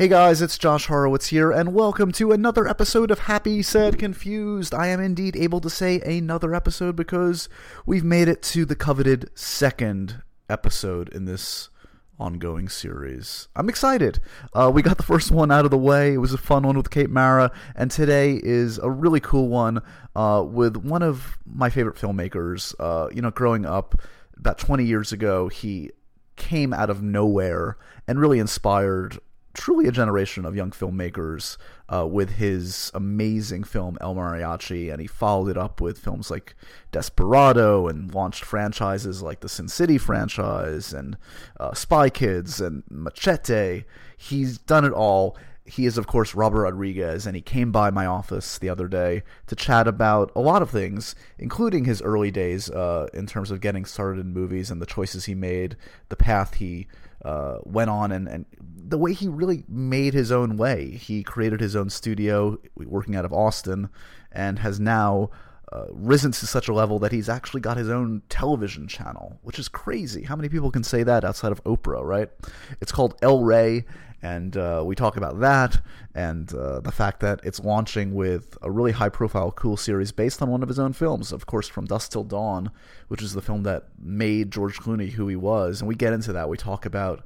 Hey guys, it's Josh Horowitz here, and welcome to another episode of Happy, Sad, Confused. I am indeed able to say another episode because we've made it to the coveted second episode in this ongoing series. I'm excited. We got the first one out of the way. It was a fun one with Kate Mara, and today is a really cool one with one of my favorite filmmakers. Growing up, about 20 years ago, he came out of nowhere and really inspired truly a generation of young filmmakers with his amazing film El Mariachi, and he followed it up with films like Desperado and launched franchises like the Sin City franchise and Spy Kids and Machete. He's done it all. He is, of course, Robert Rodriguez, and he came by my office the other day to chat about a lot of things, including his early days in terms of getting started in movies and the choices he made, the path he went on, and the way he really made his own way. He created his own studio working out of Austin and has now risen to such a level that he's actually got his own television channel, which is crazy. How many people can say that outside of Oprah, right? It's called El Rey, and we talk about that and the fact that it's launching with a really high-profile, cool series based on one of his own films, of course, From Dusk Till Dawn, which is the film that made George Clooney who he was. And we get into that. We talk about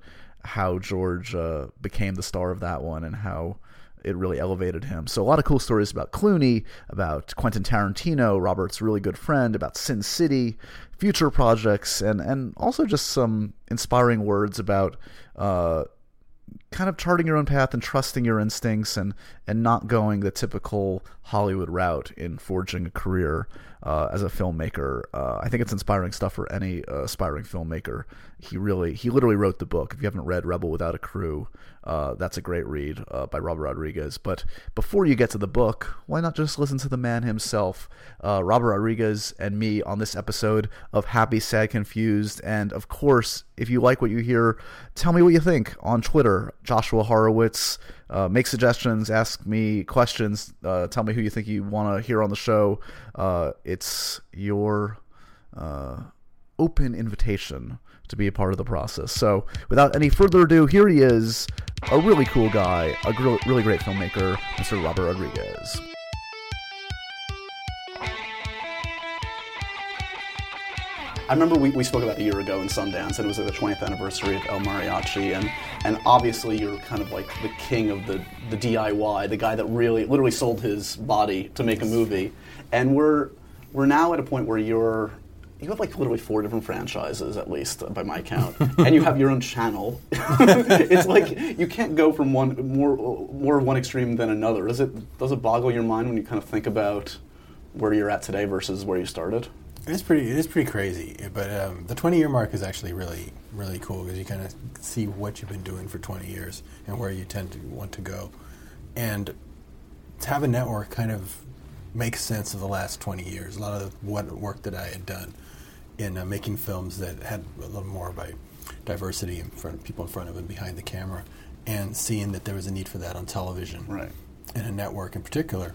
how George became the star of that one and how it really elevated him. So a lot of cool stories about Clooney, about Quentin Tarantino, Robert's really good friend, about Sin City, future projects, and also just some inspiring words about kind of charting your own path and trusting your instincts and not going the typical Hollywood route in forging a career as a filmmaker. I think it's inspiring stuff for any aspiring filmmaker. He literally wrote the book. If you haven't read Rebel Without a Crew, that's a great read by Robert Rodriguez. But before you get to the book, why not just listen to the man himself, Robert Rodriguez and me on this episode of Happy, Sad, Confused. And of course, if you like what you hear, tell me what you think on Twitter, Joshua Horowitz. Make suggestions, ask me questions, tell me who you think you want to hear on the show. It's your open invitation to be a part of the process. So without any further ado, here he is, a really cool guy, a really great filmmaker, Mr. Robert Rodriguez. I remember we spoke about a year ago in Sundance, and it was like the 20th anniversary of El Mariachi, and obviously you're kind of like the king of the DIY, the guy that really literally sold his body to make a movie. And we're now at a point where you have like literally four different franchises, at least by my count, and you have your own channel. It's like you can't go from more one extreme than another. Does it boggle your mind when you kind of think about where you're at today versus where you started? It is pretty crazy, but the 20-year mark is actually really, really cool because you kind of see what you've been doing for 20 years and where you tend to want to go, and to have a network kind of makes sense of the last 20 years. A lot of what work that I had done in making films that had a little more by diversity in front, people in front of and behind the camera, and seeing that there was a need for that on television, right, and a network in particular,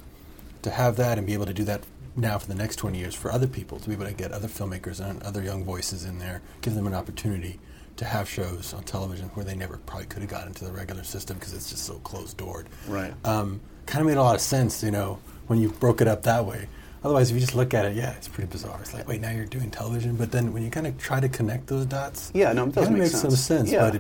to have that and be able to do that now for the next 20 years for other people, to be able to get other filmmakers and other young voices in there, give them an opportunity to have shows on television where they never probably could have gotten to the regular system because it's just so closed-doored. Right. Kind of made a lot of sense, you know, when you broke it up that way. Otherwise, if you just look at it, yeah, it's pretty bizarre. It's like, wait, now you're doing television? But then when you kind of try to connect those dots, yeah, no, it does make sense. Some sense. Yeah.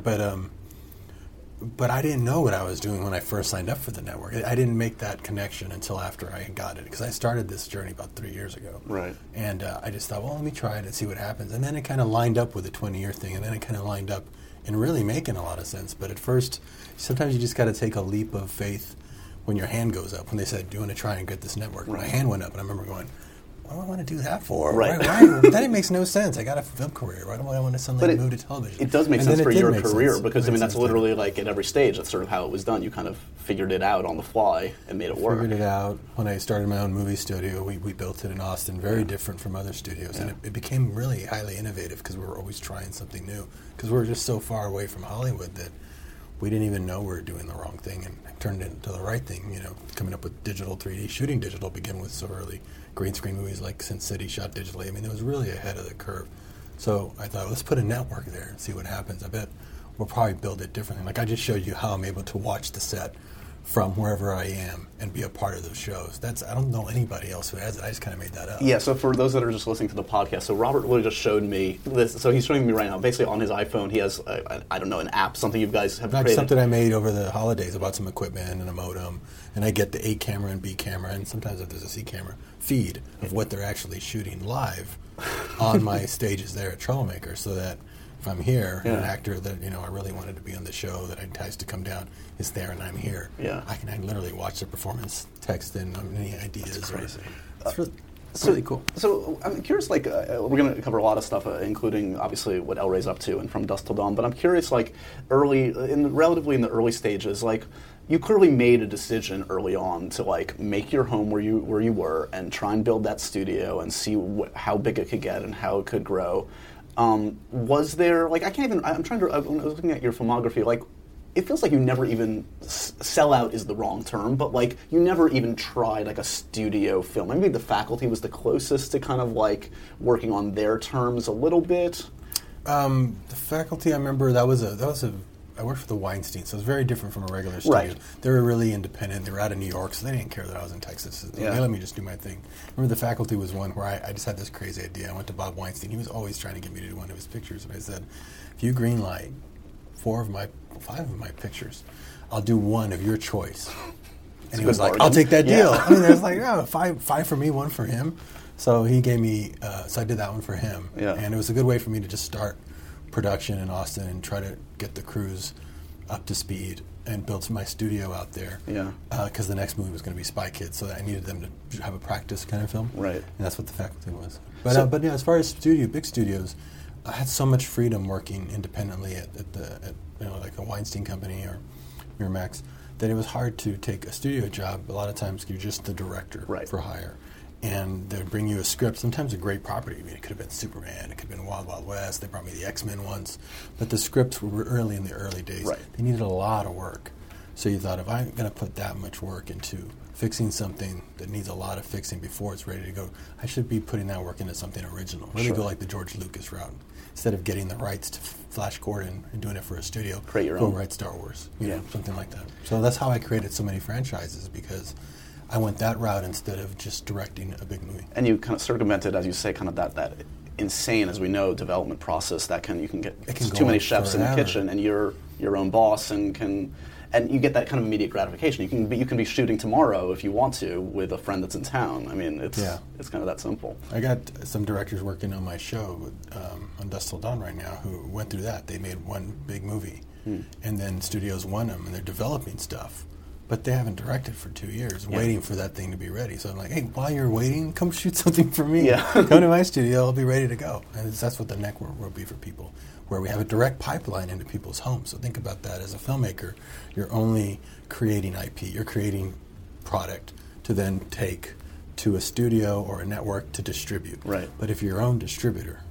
But I didn't know what I was doing when I first signed up for the network. I didn't make that connection until after I got it, because I started this journey about 3 years ago. Right. And I just thought, well, let me try it and see what happens. And then it kind of lined up with the 20-year thing, and then it kind of lined up and really making a lot of sense. But at first, sometimes you just got to take a leap of faith when your hand goes up. When they said, do you want to try and get this network? Right. My hand went up, and I remember going, what do I want to do that for? Right. That makes no sense. I got a film career. Why do I want to suddenly move to television? It does make sense for your career because, I mean, that's literally like at every stage. That's sort of how it was done. You kind of figured it out on the fly and made it work. Figured it out. When I started my own movie studio, we built it in Austin, very different from other studios. Yeah. And it became really highly innovative because we were always trying something new because we were just so far away from Hollywood that we didn't even know we were doing the wrong thing and turned it into the right thing, you know, coming up with digital 3D, shooting digital to begin with so early. Green screen movies like Sin City shot digitally. I mean, it was really ahead of the curve. So I thought, let's put a network there and see what happens. I bet we'll probably build it differently. Like, I just showed you how I'm able to watch the set from wherever I am and be a part of those shows. I don't know anybody else who has it. I just kind of made that up. Yeah, so for those that are just listening to the podcast, so Robert really just showed me this. So he's showing me right now. Basically on his iPhone, he has, I don't know, an app, something you guys have created. Something I made over the holidays. I bought some equipment and a modem, and I get the A camera and B camera, and sometimes if there's a C camera, feed of what they're actually shooting live on my stages there at Troublemaker, so that if I'm here, yeah, and an actor that, you know, I really wanted to be on the show that I enticed to come down is there and I'm here. Yeah. I can literally watch the performance, text in any ideas. That's crazy. It's really, really cool. So I'm curious, like, we're going to cover a lot of stuff, including, obviously, what El Rey's up to and From Dusk Till Dawn, but I'm curious, like, relatively in the early stages, like, you clearly made a decision early on to, like, make your home where you were and try and build that studio and see how big it could get and how it could grow. Was there, like, I was looking at your filmography, like, it feels like you never even, sell out is the wrong term, but, like, you never even tried, like, a studio film. Maybe The Faculty was the closest to kind of, like, working on their terms a little bit. The Faculty, I remember, that was I worked for the Weinstein, so it was very different from a regular studio. Right. They were really independent. They were out of New York, so they didn't care that I was in Texas. Yeah. They let me just do my thing. I remember The Faculty was one where I just had this crazy idea. I went to Bob Weinstein. He was always trying to get me to do one of his pictures, and I said, if you greenlight five of my pictures, I'll do one of your choice. And he was like, I'll take that deal. Yeah. I mean, I was like, oh, five for me, one for him. So he gave me, so I did that one for him. Yeah. And it was a good way for me to just start production in Austin and try to get the crews up to speed and build my studio out there. Yeah. Because the next movie was going to be Spy Kids, so I needed them to have a practice kind of film. Right. And that's what The Faculty was. But so, but yeah, as far as big studios, I had so much freedom working independently at you know, like a Weinstein company or Miramax, that it was hard to take a studio job. A lot of times you're just the director, right, for hire. And they'd bring you a script, sometimes a great property. I mean, it could have been Superman, it could have been Wild Wild West. They brought me the X-Men once. But the scripts were early in the early days. Right. They needed a lot of work. So you thought, if I'm going to put that much work into fixing something that needs a lot of fixing before it's ready to go, I should be putting that work into something original. Really, sure, go like the George Lucas route. Instead of getting the rights to Flash Gordon and doing it for a studio, create your own. Go write Star Wars, you know, something like that. So that's how I created so many franchises, because I went that route instead of just directing a big movie. And you kind of circumvented, as you say, kind of that insane, as we know, development process that you can get too many chefs in the kitchen, and you're your own boss, and you get that kind of immediate gratification. You can be shooting tomorrow if you want to with a friend that's in town. I mean, it's kind of that simple. I got some directors working on my show on Dusk Till Dawn right now who went through that. They made one big movie, and then studios won them, and they're developing stuff. But they haven't directed for 2 years, waiting for that thing to be ready. So I'm like, hey, while you're waiting, come shoot something for me. Yeah. Come to my studio, I'll be ready to go. And that's what the network will be for people, where we have a direct pipeline into people's homes. So think about that as a filmmaker. You're only creating IP. You're creating product to then take to a studio or a network to distribute. Right. But if you're your own distributor,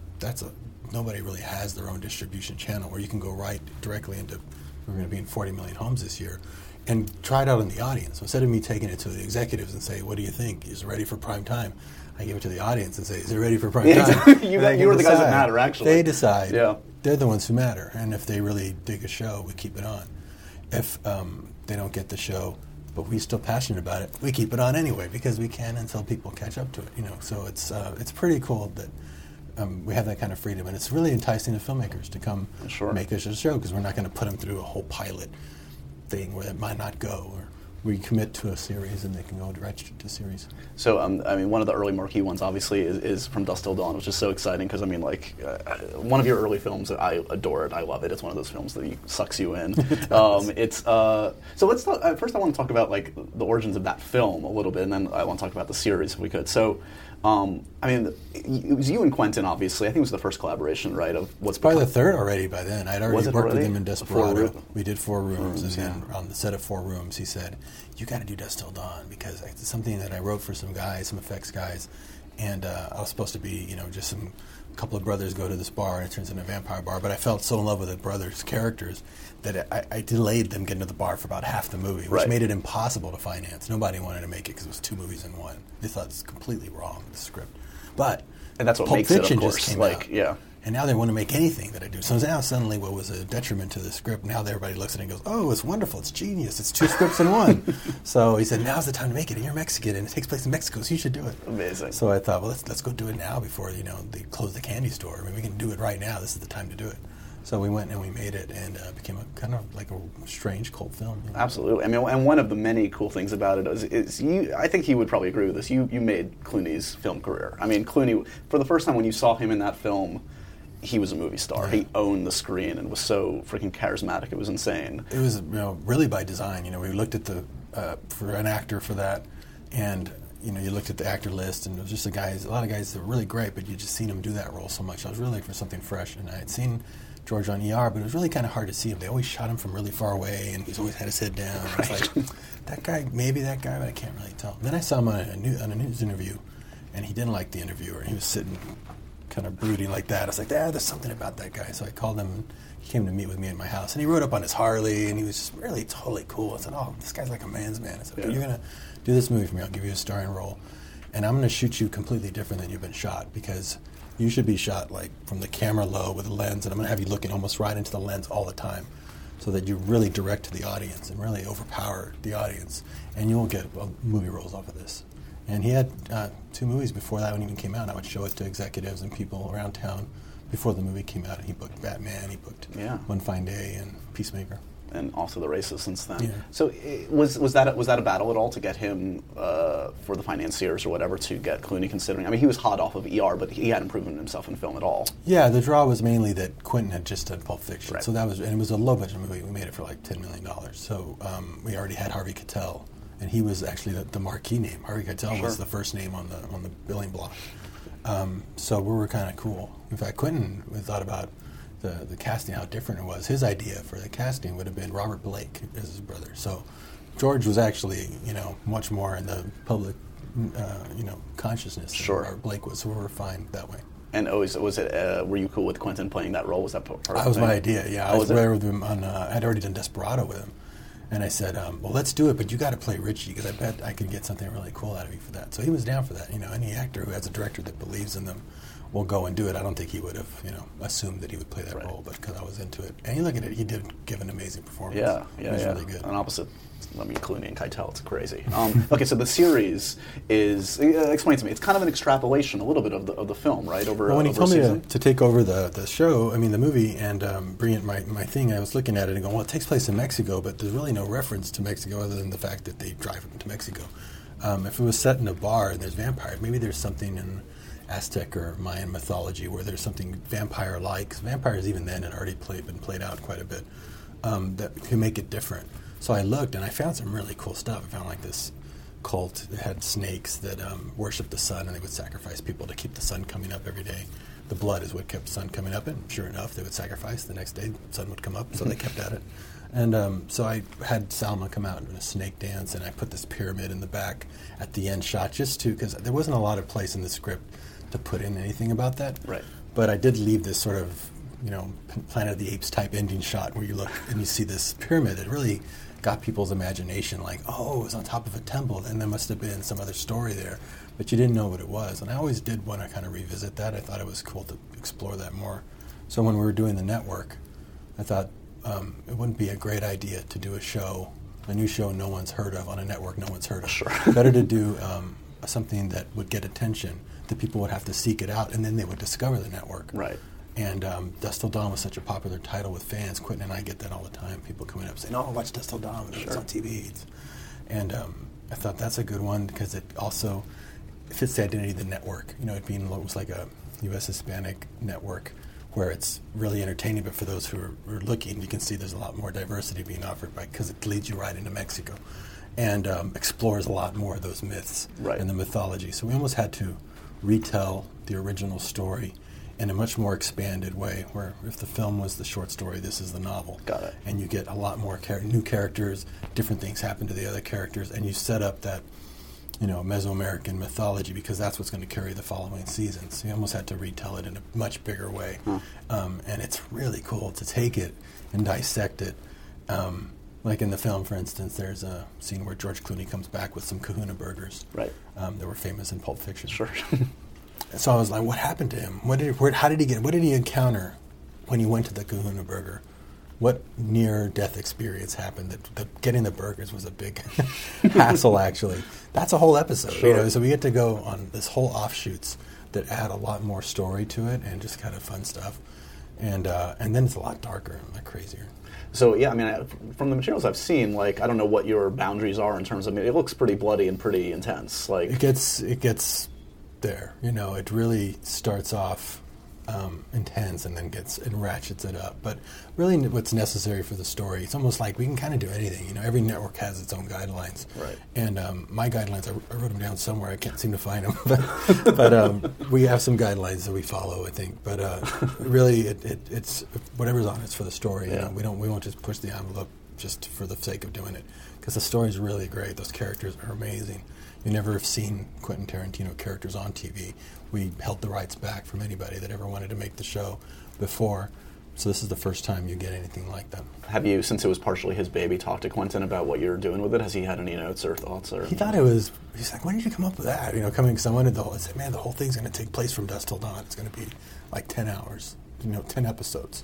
nobody really has their own distribution channel where you can go right directly into, we're going to be in 40 million homes this year, and try it out in the audience. Instead of me taking it to the executives and say, what do you think? Is it ready for prime time? I give it to the audience and say, is it ready for prime time? you were the guys that matter, actually. They decide. Yeah. They're the ones who matter. And if they really dig a show, we keep it on. If they don't get the show, but we're still passionate about it, we keep it on anyway, because we can until people catch up to it. You know, so it's pretty cool that we have that kind of freedom. And it's really enticing to filmmakers to come make us a show, because we're not going to put them through a whole pilot thing where it might not go, or we commit to a series and they can go direct to series. So, I mean, one of the early marquee ones, obviously, is From Dusk Till Dawn, which is so exciting because, I mean, like, one of your early films, I adore it, I love it. It's one of those films that sucks you in. So let's talk, first I want to talk about, like, the origins of that film a little bit, and then I want to talk about the series if we could. So, I mean, it was you and Quentin, obviously. I think it was the first collaboration, right? It's probably the third already by then. I'd already worked with him in Desperado. We did Four Rooms, and then on the set of Four Rooms, he said, you got to do Dusk Till Dawn, because it's something that I wrote for some guys, some effects guys, and I was supposed to be, you know, just a couple of brothers go to this bar, and it turns into a vampire bar, but I felt so in love with the brothers' characters that I delayed them getting to the bar for about half the movie, which made it impossible to finance. Nobody wanted to make it because it was two movies in one. They thought it was completely wrong, the script. But, and that's what Pulp Fiction, it, of course, just came out. And now they want to make anything that I do. So now suddenly what was a detriment to the script, now everybody looks at it and goes, oh, it's wonderful, it's genius, it's 2 scripts in one. So he said, now's the time to make it, and you're Mexican, and it takes place in Mexico, so you should do it. Amazing. So I thought, well, let's go do it now before, you know, they close the candy store. I mean, we can do it right now. This is the time to do it. So we went and we made it, and became a kind of like a strange cult film. You know? Absolutely. I mean, and one of the many cool things about it is you. I think he would probably agree with this. You made Clooney's film career. I mean, Clooney, for the first time when you saw him in that film, he was a movie star. Right. He owned the screen and was so freaking charismatic. It was insane. It was, you know, really by design. You know, we looked at the for an actor for that, and you know, you looked at the actor list, and it was just a lot of guys that were really great, but you just seen him do that role so much. I was really looking for something fresh, and I had seen George on ER, but it was really kind of hard to see him. They always shot him from really far away, and he's always had his head down. Right. It's like, that guy, maybe that guy, but I can't really tell. And then I saw him on a news interview, and he didn't like the interviewer. He was sitting kind of brooding like that. I was like, there's something about that guy. So I called him, and he came to meet with me at my house, and he rode up on his Harley, and he was just really totally cool. I said, oh, this guy's like a man's man. I said, you're going to do this movie for me. I'll give you a starring role, and I'm going to shoot you completely different than you've been shot, because you should be shot like from the camera low with a lens, and I'm going to have you looking almost right into the lens all the time, so that you really direct to the audience and really overpower the audience, and you'll get movie roles off of this. And he had 2 movies before that one even came out, and I would show it to executives and people around town before the movie came out, and he booked Batman, he booked One Fine Day and Peacemaker. And also The Races since then. Yeah. So was that a battle at all to get him for the financiers or whatever to get Clooney considering? I mean, he was hot off of ER, but he hadn't proven himself in film at all. Yeah, the draw was mainly that Quentin had just done Pulp Fiction, right. So that was, and it was a low budget movie. We made it for like $10 million. So we already had Harvey Keitel, and he was actually the marquee name. Harvey Keitel was the first name on the billing block. So we were kind of cool. In fact, Quentin thought about the casting, how different it was. His idea for the casting would have been Robert Blake as his brother. So George was actually, you know, much more in the public, you know, consciousness than Robert Blake was. So we were fine that way. And were you cool with Quentin playing that role? Was that part of it? That was my idea, yeah. I was there with him on, I'd already done Desperado with him. And I said, well, let's do it, but you got to play Richie, because I bet I can get something really cool out of you for that. So he was down for that. You know, any actor who has a director that believes in them will go and do it. I don't think he would have, you know, assumed that he would play that role, but because I was into it. And you look at it, he did give an amazing performance. Yeah, it was really good. And opposite, I mean, Clooney and Keitel, it's crazy. Okay, so the series is, explain to me, it's kind of an extrapolation a little bit of the film, right? Over, well, when he told me to take over the show, I mean, the movie, and bring my thing, I was looking at it and going, well, it takes place in Mexico, but there's really no reference to Mexico other than the fact that they drive him to Mexico. If it was set in a bar and there's vampires, maybe there's something in Aztec or Mayan mythology where there's something vampire-like. Vampires even then had already been played out quite a bit, that can make it different. So I looked and I found some really cool stuff. I found like this cult that had snakes that worshipped the sun, and they would sacrifice people to keep the sun coming up every day. The blood is what kept the sun coming up, and sure enough, they would sacrifice. The next day, the sun would come up, so they kept at it. And so I had Salma come out in a snake dance, and I put this pyramid in the back at the end shot just to, because there wasn't a lot of place in the script to put in anything about that. Right. But I did leave this sort of, you know, Planet of the Apes type ending shot where you look and you see this pyramid. It really got people's imagination, like, oh, it was on top of a temple, and there must have been some other story there, but you didn't know what it was. And I always did want to kind of revisit that. I thought it was cool to explore that more. So when we were doing the network, I thought it wouldn't be a great idea to do a new show no one's heard of on a network no one's heard of. Sure. Better to do something that would get attention, that people would have to seek it out, and then they would discover the network. Right. And Dusk Till Dawn was such a popular title with fans. Quentin and I get that all the time. People coming up saying, oh, watch Dusk Till Dawn. It's on TV. And I thought that's a good one because it also fits the identity of the network. You know, it being almost like a U.S. Hispanic network where it's really entertaining, but for those who are looking, you can see there's a lot more diversity being offered because it leads you right into Mexico and explores a lot more of those myths and the mythology. So we almost had to retell the original story in a much more expanded way, where if the film was the short story, this is the novel. Got it. And you get a lot more new characters, different things happen to the other characters, and you set up that, you know, Mesoamerican mythology, because that's what's going to carry the following seasons. You almost had to retell it in a much bigger way. And it's really cool to take it and dissect it. Like in the film, for instance, there's a scene where George Clooney comes back with some Kahuna burgers that were famous in Pulp Fiction. Sure. So I was like, what happened to him? What did he encounter when he went to the Kahuna Burger? What near-death experience happened? Getting the burgers was a big hassle, actually. That's a whole episode. Sure. You know? So we get to go on this whole offshoots that add a lot more story to it and just kind of fun stuff. And then it's a lot darker and like crazier. So, yeah, I mean, from the materials I've seen, like, I don't know what your boundaries are in terms of, I mean, it looks pretty bloody and pretty intense. Like It gets there. You know, it really starts off intense and then ratchets it up. But really what's necessary for the story, it's almost like we can kind of do anything. You know, every network has its own guidelines. Right. And my guidelines, I wrote them down somewhere. I can't seem to find them. But we have some guidelines that we follow, I think. But really it's whatever's on it's for the story. Yeah. You know, we won't just push the envelope just for the sake of doing it. Because the story's really great. Those characters are amazing. You never have seen Quentin Tarantino characters on TV. We held the rights back from anybody that ever wanted to make the show before. So this is the first time you get anything like that. Have you, since it was partially his baby, talked to Quentin about what you're doing with it? Has he had any notes or thoughts? Or? He thought it was, he's like, when did you come up with that? You know, I said, man, the whole thing's going to take place from dusk till dawn. It's going to be like 10 hours, you know, 10 episodes.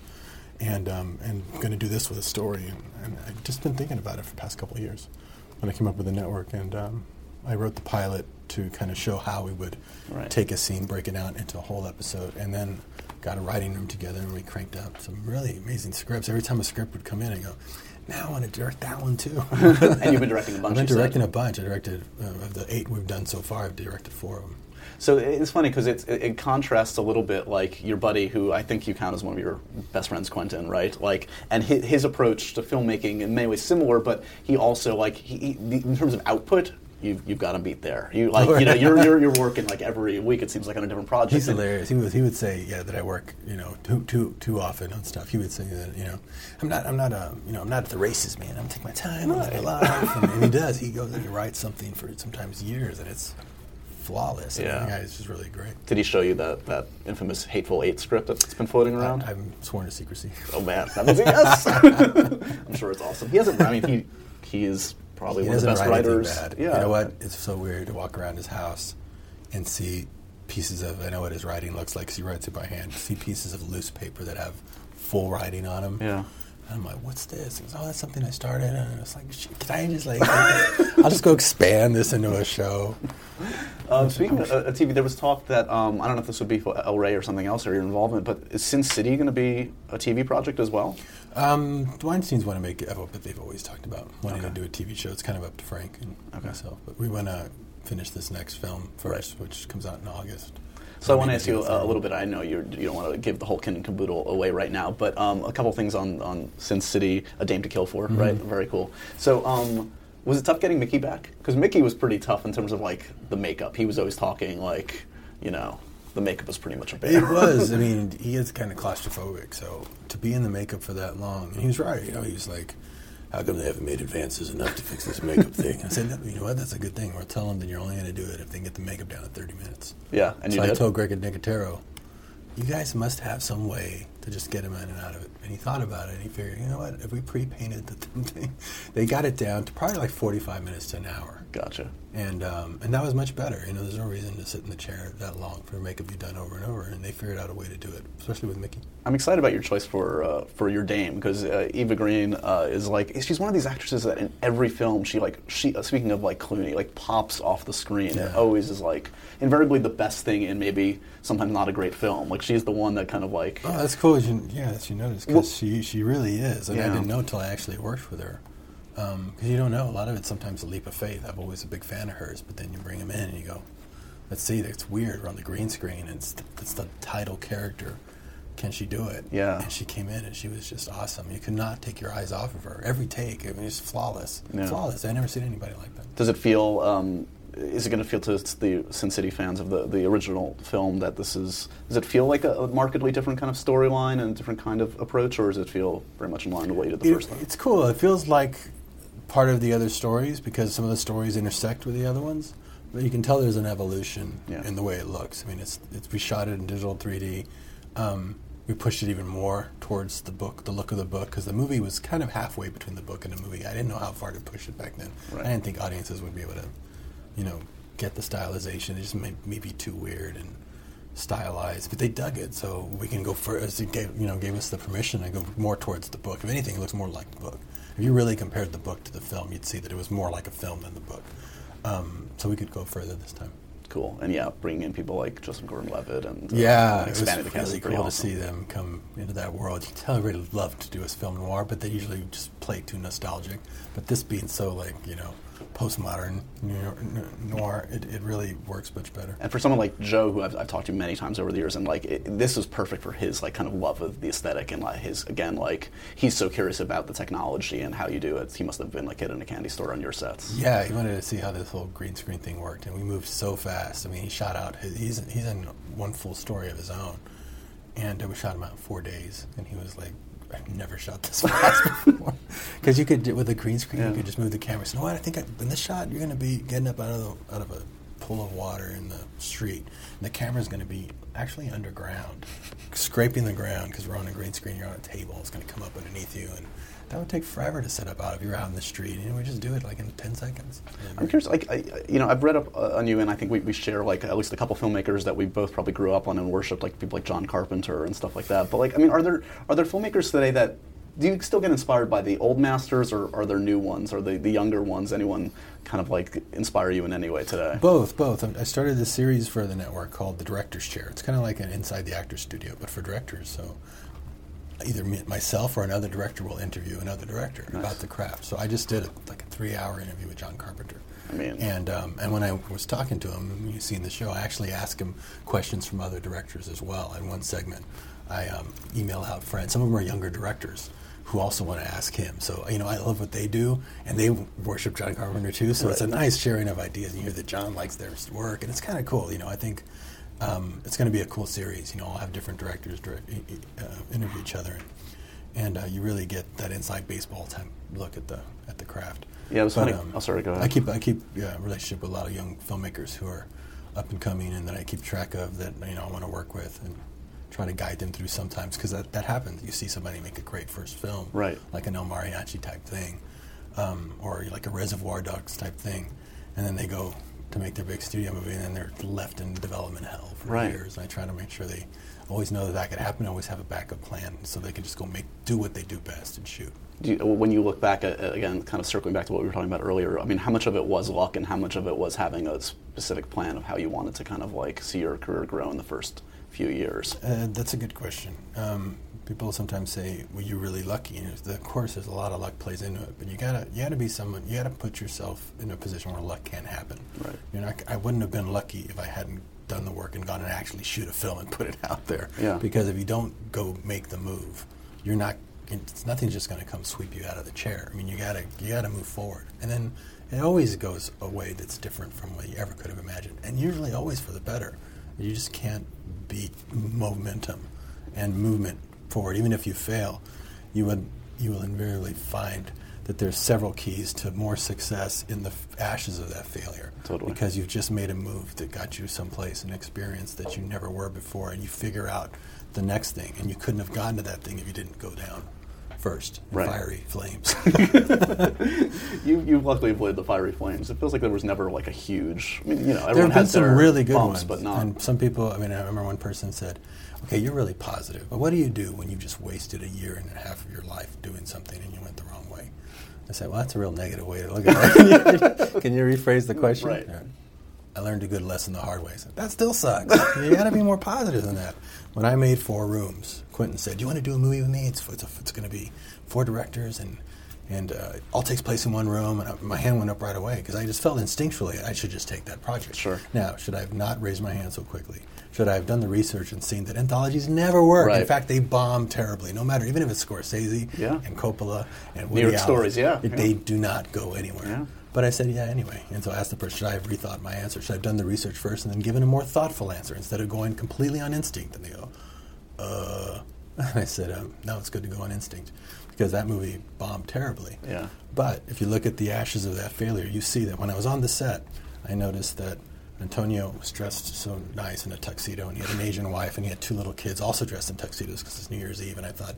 And I'm going to do this with a story. And I've just been thinking about it for the past couple of years when I came up with the network. And I wrote the pilot to kind of show how we would take a scene, break it out into a whole episode, and then got a writing room together and we cranked out some really amazing scripts. Every time a script would come in, I'd go, now I want to direct that one too. And you've been directing a bunch. I've been directing a bunch. I directed, of the 8 we've done so far, I've directed 4 of them. So it's funny because it contrasts a little bit, like your buddy, who I think you count as one of your best friends, Quentin, right? Like, and his approach to filmmaking in many ways similar, but he also, like, in terms of output, you've got him beat there. You like, you know, you're working like every week. It seems like on a different project. He's hilarious. He would say, yeah, that I work, you know, too often on stuff. He would say that, you know, I'm not at the races, man. I'm taking my time. Right. I'm not alive. And he does. He goes and he writes something for sometimes years, and it's flawless. Yeah, and the guy is just really great. Did he show you that infamous Hateful Eight script that's been floating around? I'm sworn to secrecy. Oh man, that was a yes. I'm sure it's awesome. He hasn't. I mean, he is. Probably one of the best writers. Yeah. You know what? It's so weird to walk around his house and see pieces of, I know what his writing looks like because he writes it by hand, see pieces of loose paper that have full writing on them. Yeah. And I'm like, what's this? He goes, oh, that's something I started. And I was like, shit, can I just like, I'll just go expand this into a show. Speaking of TV, there was talk that, I don't know if this would be for El Rey or something else or your involvement, but is Sin City going to be a TV project as well? Weinstein's want to make it, but they've always talked about wanting to do a TV show. It's kind of up to Frank and myself. But we want to finish this next film first, which comes out in August. So I want to ask you a little bit. I know you don't want to give the whole kit and caboodle away right now, but a couple things on Sin City, A Dame to Kill For, right? Very cool. So was it tough getting Mickey back? Because Mickey was pretty tough in terms of like the makeup. He was always talking like, you know, the makeup was pretty much a bear. It was. I mean, he is kind of claustrophobic, so to be in the makeup for that long, and he was right. You know, he was like, how come they haven't made advances enough to fix this makeup thing? I said, you know what, that's a good thing. Or tell them that you're only going to do it if they get the makeup down in 30 minutes. Yeah, and so I told Greg and Nicotero, you guys must have some way to just get him in and out of it. And he thought about it, and he figured, you know what, if we pre-painted the thing, they got it down to probably like 45 minutes to an hour. Gotcha. And that was much better. You know, there's no reason to sit in the chair that long for makeup to be done over and over, and they figured out a way to do it, especially with Mickey. I'm excited about your choice for your dame, because Eva Green is like, she's one of these actresses that in every film, she speaking of like Clooney, like pops off the screen and always is like, invariably the best thing in maybe sometimes not a great film. Like she's the one that kind of like... Oh, that's cool. That you noticed, because she really is. And I didn't know until I actually worked with her. Because you don't know. A lot of it's sometimes a leap of faith. I'm always a big fan of hers, but then you bring them in and you go, let's see, it's weird. We're on the green screen, and it's the title character. Can she do it? Yeah. And she came in, and she was just awesome. You could not take your eyes off of her. Every take, I mean, it's flawless. Yeah. Flawless. I've never seen anybody like that. Does it feel... Is it going to feel to the Sin City fans of the original film that this is... Does it feel like a markedly different kind of storyline and a different kind of approach, or does it feel very much in line to what you did the first time? It's cool. It feels like part of the other stories because some of the stories intersect with the other ones. But you can tell there's an evolution in the way it looks. I mean, we shot it in digital 3D. We pushed it even more towards the book, the look of the book, because the movie was kind of halfway between the book and the movie. I didn't know how far to push it back then. Right. I didn't think audiences would be able to... You know, get the stylization. It just may be too weird, and stylized, but they dug it, so we can go further. It gave, gave us the permission to go more towards the book. If anything, it looks more like the book. If you really compared the book to the film, you'd see that it was more like a film than the book. So we could go further this time. Cool. And yeah, bringing in people like Justin Gordon-Levitt and expanding the cast really is pretty cool awesome. To see them come into that world. You can tell everybody loved to do as film noir, but they usually just play too nostalgic. But this being so postmodern noir, it really works much better. And for someone like Joe, who I've talked to many times over the years, and this is perfect for his kind of love of the aesthetic and his he's so curious about the technology and how you do it. He must have been kid in a candy store on your sets. Yeah, he wanted to see how this whole green screen thing worked, and we moved so fast. I mean, he shot out. He's in one full story of his own, and we shot him out in 4 days. And he was like, "I've never shot this fast before," because you could with a green screen, you could just move the camera. So, I think in this shot, you're going to be getting up out of a pool of water in the street, and the camera's going to be actually underground, scraping the ground because we're on a green screen. You're on a table. It's going to come up underneath you and. That would take forever to set up out if you're out in the street. We just do it in 10 seconds. I'm curious, I've read up on you, and I think we share at least a couple filmmakers that we both probably grew up on and worshipped, people like John Carpenter and stuff like that. But are there filmmakers today that do you still get inspired by the old masters, or are there new ones, or the younger ones? Anyone kind of inspire you in any way today? Both. I started this series for the network called The Director's Chair. It's kind of like an Inside the Actors Studio, but for directors. So. Either myself or another director will interview another director nice. About the craft. So I just did a 3-hour interview with John Carpenter. And when I was talking to him, you've seen the show, I actually asked him questions from other directors as well. In one segment, I email out friends. Some of them are younger directors who also want to ask him. So, I love what they do, and they worship John Carpenter too. So It's a nice sharing of ideas. And you hear that John likes their work, and it's kind of cool. I think... it's going to be a cool series. I'll have different directors interview each other, and you really get that inside baseball time look at the craft. Yeah, it was funny. Oh, sorry, go ahead. I keep a relationship with a lot of young filmmakers who are up and coming, and that I keep track of that I want to work with and try to guide them through sometimes because that happens. You see somebody make a great first film, right? Like an El Mariachi type thing, or like a Reservoir Dogs type thing, and then they go. To make their big studio movie, and then they're left in development hell for years. And I try to make sure they always know that could happen, always have a backup plan, so they can just go do what they do best and shoot. When you look back, again, kind of circling back to what we were talking about earlier, I mean, how much of it was luck, and how much of it was having a specific plan of how you wanted to kind of see your career grow in the first few years? That's a good question. People sometimes say, "Well, you're really lucky." Of course, there's a lot of luck plays into it, but you gotta be someone. You gotta put yourself in a position where luck can't happen. Right. I wouldn't have been lucky if I hadn't done the work and gone and actually shoot a film and put it out there. Yeah. Because if you don't go make the move, you're not. Nothing's just gonna come sweep you out of the chair. You gotta move forward, and then it always goes a way that's different from what you ever could have imagined, and usually always for the better. You just can't beat momentum and movement. Forward, even if you fail, you will invariably find that there's several keys to more success in the ashes of that failure. Totally. Because you've just made a move that got you someplace, an experience that you never were before, and you figure out the next thing, and you couldn't have gotten to that thing if you didn't go down first in fiery flames. you luckily avoided the fiery flames. It feels like there was never a huge. Everyone there have been some really good bumps, ones, but not. And some people. I remember one person said. Okay, you're really positive, but what do you do when you've just wasted a year and a half of your life doing something and you went the wrong way? I say, well, that's a real negative way to look at it. Can you rephrase the question? Right. Yeah. I learned a good lesson the hard way. I said, that still sucks. You got to be more positive than that. When I made Four Rooms, Quentin said, do you want to do a movie with me? It's going to be 4 directors and it all takes place in one room, and my hand went up right away because I just felt instinctually I should just take that project. Sure. Now, should I have not raised my hand so quickly? Should I have done the research and seen that anthologies never work? Right. In fact, they bomb terribly, no matter, even if it's Scorsese and Coppola and Woody Allen. New York Stories, They do not go anywhere. Yeah. But I said, anyway. And so I asked the person, should I have rethought my answer? Should I have done the research first and then given a more thoughtful answer instead of going completely on instinct? And they go, And I said, no, it's good to go on instinct. Because that movie bombed terribly. Yeah. But if you look at the ashes of that failure, you see that when I was on the set, I noticed that Antonio was dressed so nice in a tuxedo, and he had an Asian wife, and he had 2 little kids also dressed in tuxedos because it's New Year's Eve, and I thought,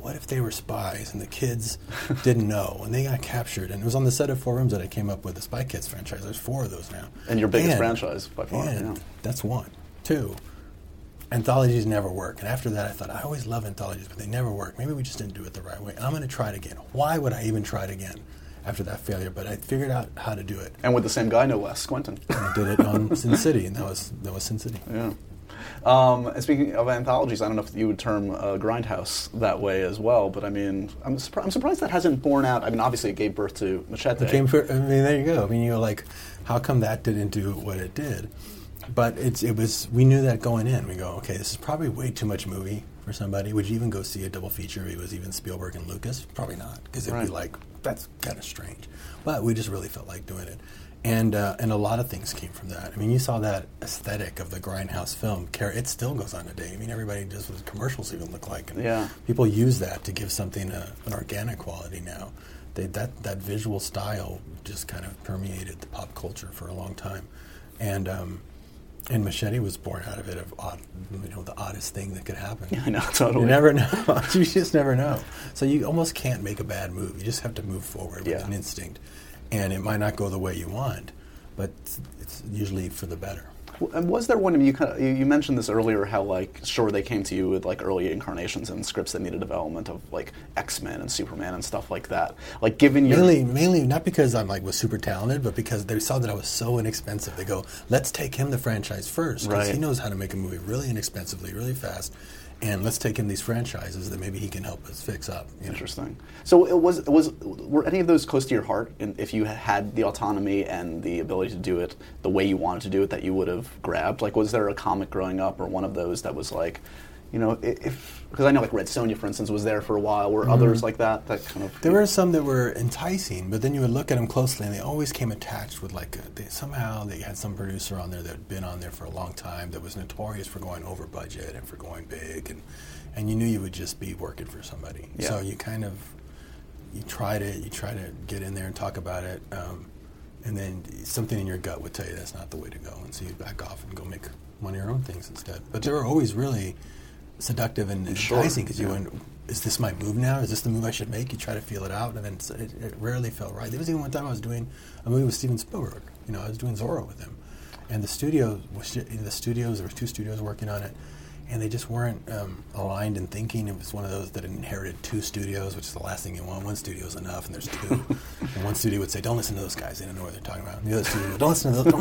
what if they were spies and the kids didn't know, and they got captured? And it was on the set of Four Rooms that I came up with the Spy Kids franchise. There's 4 of those now. And your biggest franchise by far. Yeah. That's 1. 2. anthologies never work. And after that, I thought, I always love anthologies, but they never work. Maybe we just didn't do it the right way. I'm going to try it again. Why would I even try it again after that failure? But I figured out how to do it. And with the same guy, no less, Quentin. And I did it on Sin City, and that was Sin City. Yeah. And speaking of anthologies, I don't know if you would term Grindhouse that way as well, but I mean, I'm surprised that hasn't borne out. I mean, obviously it gave birth to Machete. There you go. I mean, you're like, how come that didn't do what it did? But we knew that going in. We go, okay, this is probably way too much movie for somebody. Would you even go see a double feature if it was even Spielberg and Lucas? Probably not, because it'd be like, that's kind of strange. But we just really felt like doing it. And a lot of things came from that. I mean, you saw that aesthetic of the Grindhouse film. It still goes on today. I mean, everybody does what commercials even look like. And people use that to give something an organic quality now. That visual style just kind of permeated the pop culture for a long time. And Machete was born out of it, the oddest thing that could happen. Yeah, I know, totally. You never know. You just never know. So you almost can't make a bad move. You just have to move forward with an instinct. And it might not go the way you want, but it's usually for the better. And was there one of you? You mentioned this earlier, how they came to you with early incarnations and scripts that needed development of X-Men and Superman and stuff like that. Mainly not because I'm was super talented, but because they saw that I was so inexpensive. They go, let's take him the franchise first, because he knows how to make a movie really inexpensively, really fast. And let's take in these franchises that maybe he can help us fix up. Interesting. So were any of those close to your heart? And if you had the autonomy and the ability to do it the way you wanted to do it, that you would have grabbed? Was there a comic growing up or one of those that was because I know Red Sonja, for instance, was there for a while. Were others like that? There were some that were enticing, but then you would look at them closely, and they always came attached with somehow they had some producer on there that had been on there for a long time that was notorious for going over budget and for going big, and you knew you would just be working for somebody. Yeah. So you you try to get in there and talk about it, and then something in your gut would tell you that's not the way to go, and so you'd back off and go make one of your own things instead. But they were always really seductive and enticing because you went, is this my move now? Is this the move I should make? You try to feel it out, and then it rarely felt right. There was even one time I was doing a movie with Steven Spielberg. I was doing Zorro with him, and there were two studios working on it, and they just weren't aligned in thinking. It was one of those that inherited two studios, which is the last thing you want. One studio is enough, and there's two. And one studio would say, "Don't listen to those guys; they don't know what they're talking about." And the other studio, "Don't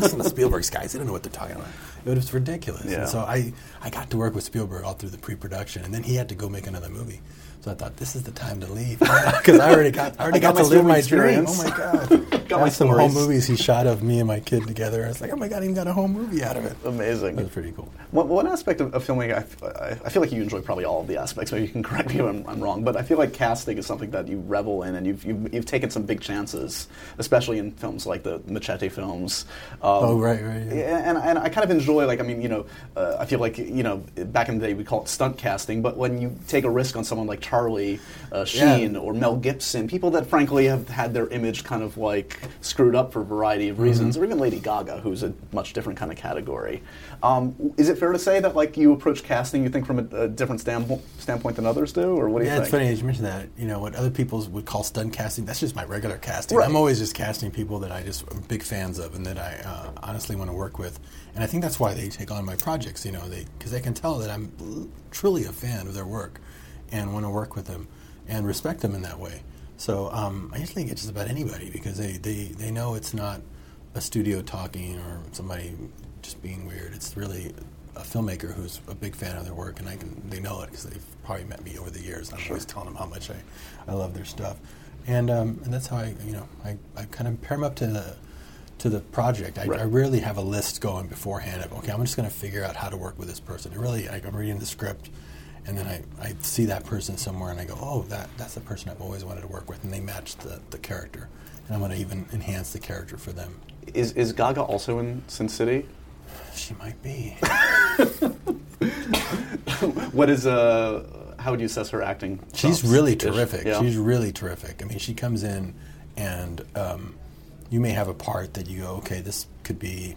listen to Spielberg's guys; they don't know what they're talking about." It was ridiculous. Yeah. And so I got to work with Spielberg all through the pre-production, and then he had to go make another movie. So I thought, this is the time to leave because I already got to live my dream. Oh my god! Got some home movies he shot of me and my kid together. I was like, oh my god, I even got a whole movie out of it. Amazing. It was pretty cool. One aspect of filming. I feel like you enjoy probably all of the aspects. Maybe you can correct me if I'm wrong, but I feel like casting is something that you revel in, and you've taken some big chances, especially in films like the Machete films. Right. Yeah. And I kind of enjoy I feel like back in the day we call it stunt casting, but when you take a risk on someone like Charlie Sheen or Mel Gibson, people that frankly have had their image kind of screwed up for a variety of reasons, or even Lady Gaga, who's a much different kind of category. Is it fair to say that you approach casting, you think, from a different standpoint than others do, or what do you think? Yeah, it's funny that you mentioned that. What other people would call stunt casting, that's just my regular casting. Right. I'm always just casting people that I just am big fans of and that I honestly want to work with. And I think that's why they take on my projects, because they can tell that I'm truly a fan of their work and want to work with them and respect them in that way. So I usually get just about anybody because they know it's not a studio talking or somebody just being weird. It's really a filmmaker who's a big fan of their work, and they know it because they've probably met me over the years. I'm always telling them how much I love their stuff, and that's how I kind of pair them up to the project. I rarely have a list going beforehand of I'm just going to figure out how to work with this person. I'm reading the script, and then I see that person somewhere, and I go, that's the person I've always wanted to work with, and they match the character, and I'm going to even enhance the character for them. Is Gaga also in Sin City? She might be. What is how would you assess her acting? She's really terrific. Yeah. She's really terrific. I mean, she comes in and you may have a part that you go, this could be,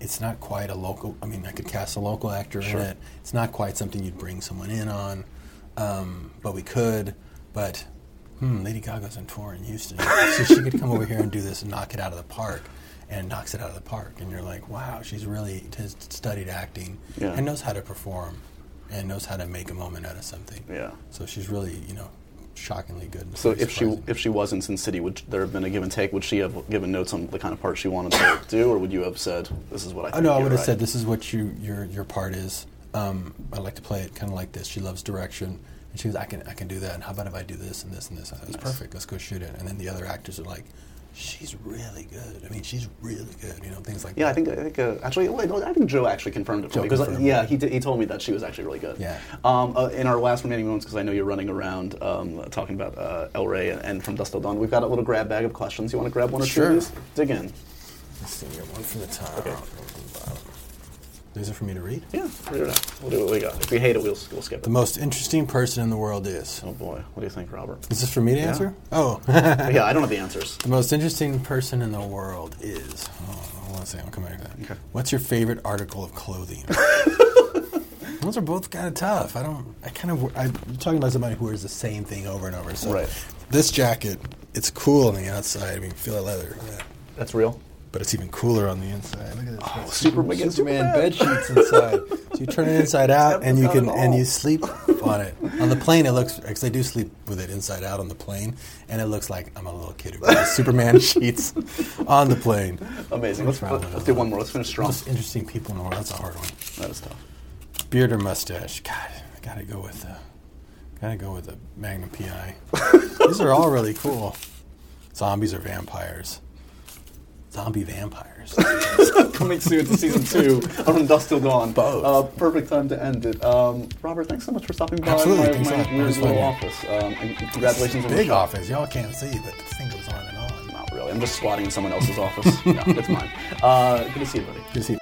it's not quite a local, I could cast a local actor in it. It's not quite something you'd bring someone in on, but we could, but Lady Gaga's on tour in Houston. So she could come over here and do this and knock it out of the park. and knocks it out of the park. And you're like, wow, she's really studied acting and knows how to perform and knows how to make a moment out of something. Yeah. So she's really, you know, shockingly good. So if she was in Sin City, would there have been a give and take? Would she have given notes on the kind of part she wanted to do, or would you have said, this is what I think? Oh, no, I would have said, this is what your part is. I like to play it kind of like this. She loves direction. And she goes, I can do that. And how about if I do this and this and this? I thought, it's perfect. Let's go shoot it. And then the other actors are like, she's really good. I mean, she's really good. You know, things like that. Yeah, I think Joe actually confirmed it for me. Yeah, he told me that she was actually really good. Yeah. In our last remaining moments, because I know you're running around talking about El Rey and From Dusk Till Dawn, we've got a little grab bag of questions. You want to grab one or two of these? Dig in. Let's see, we got one from the top. Okay. These are for me to read? Yeah, read it out. We'll do what we got. If we hate it, we'll skip it. The most interesting person in the world is... Oh, boy. What do you think, Robert? Is this for me to answer? Oh. Yeah, I don't have the answers. The most interesting person in the world is... Oh, hold on a second. I'll come back to that. Okay. What's your favorite article of clothing? Those are both kind of tough. I'm talking about somebody who wears the same thing over and over. So this jacket, it's cool on the outside. I mean, feel the leather. Yeah. That's real? But it's even cooler on the inside. Look at this. Oh, Superman bed sheets inside. So you turn it inside out, and you sleep on it. On the plane, it looks, because they do sleep with it inside out on the plane, and it looks like I'm a little kid who wears Superman sheets on the plane. Amazing. Let's do one more. Let's finish strong. Most interesting people in the world. That's a hard one. That is tough. Beard or mustache? God, I gotta go with the Magnum PI. These are all really cool. Zombies or vampires? Zombie vampires. Coming soon to season 2 of From Dusk Till Dawn. Both. Perfect time to end it. Robert, thanks so much for stopping by my office. And congratulations on the big office. Y'all can't see, but this thing goes on and on. Not really. I'm just squatting in someone else's office. No, it's mine. Good to see you, buddy. Good to see you.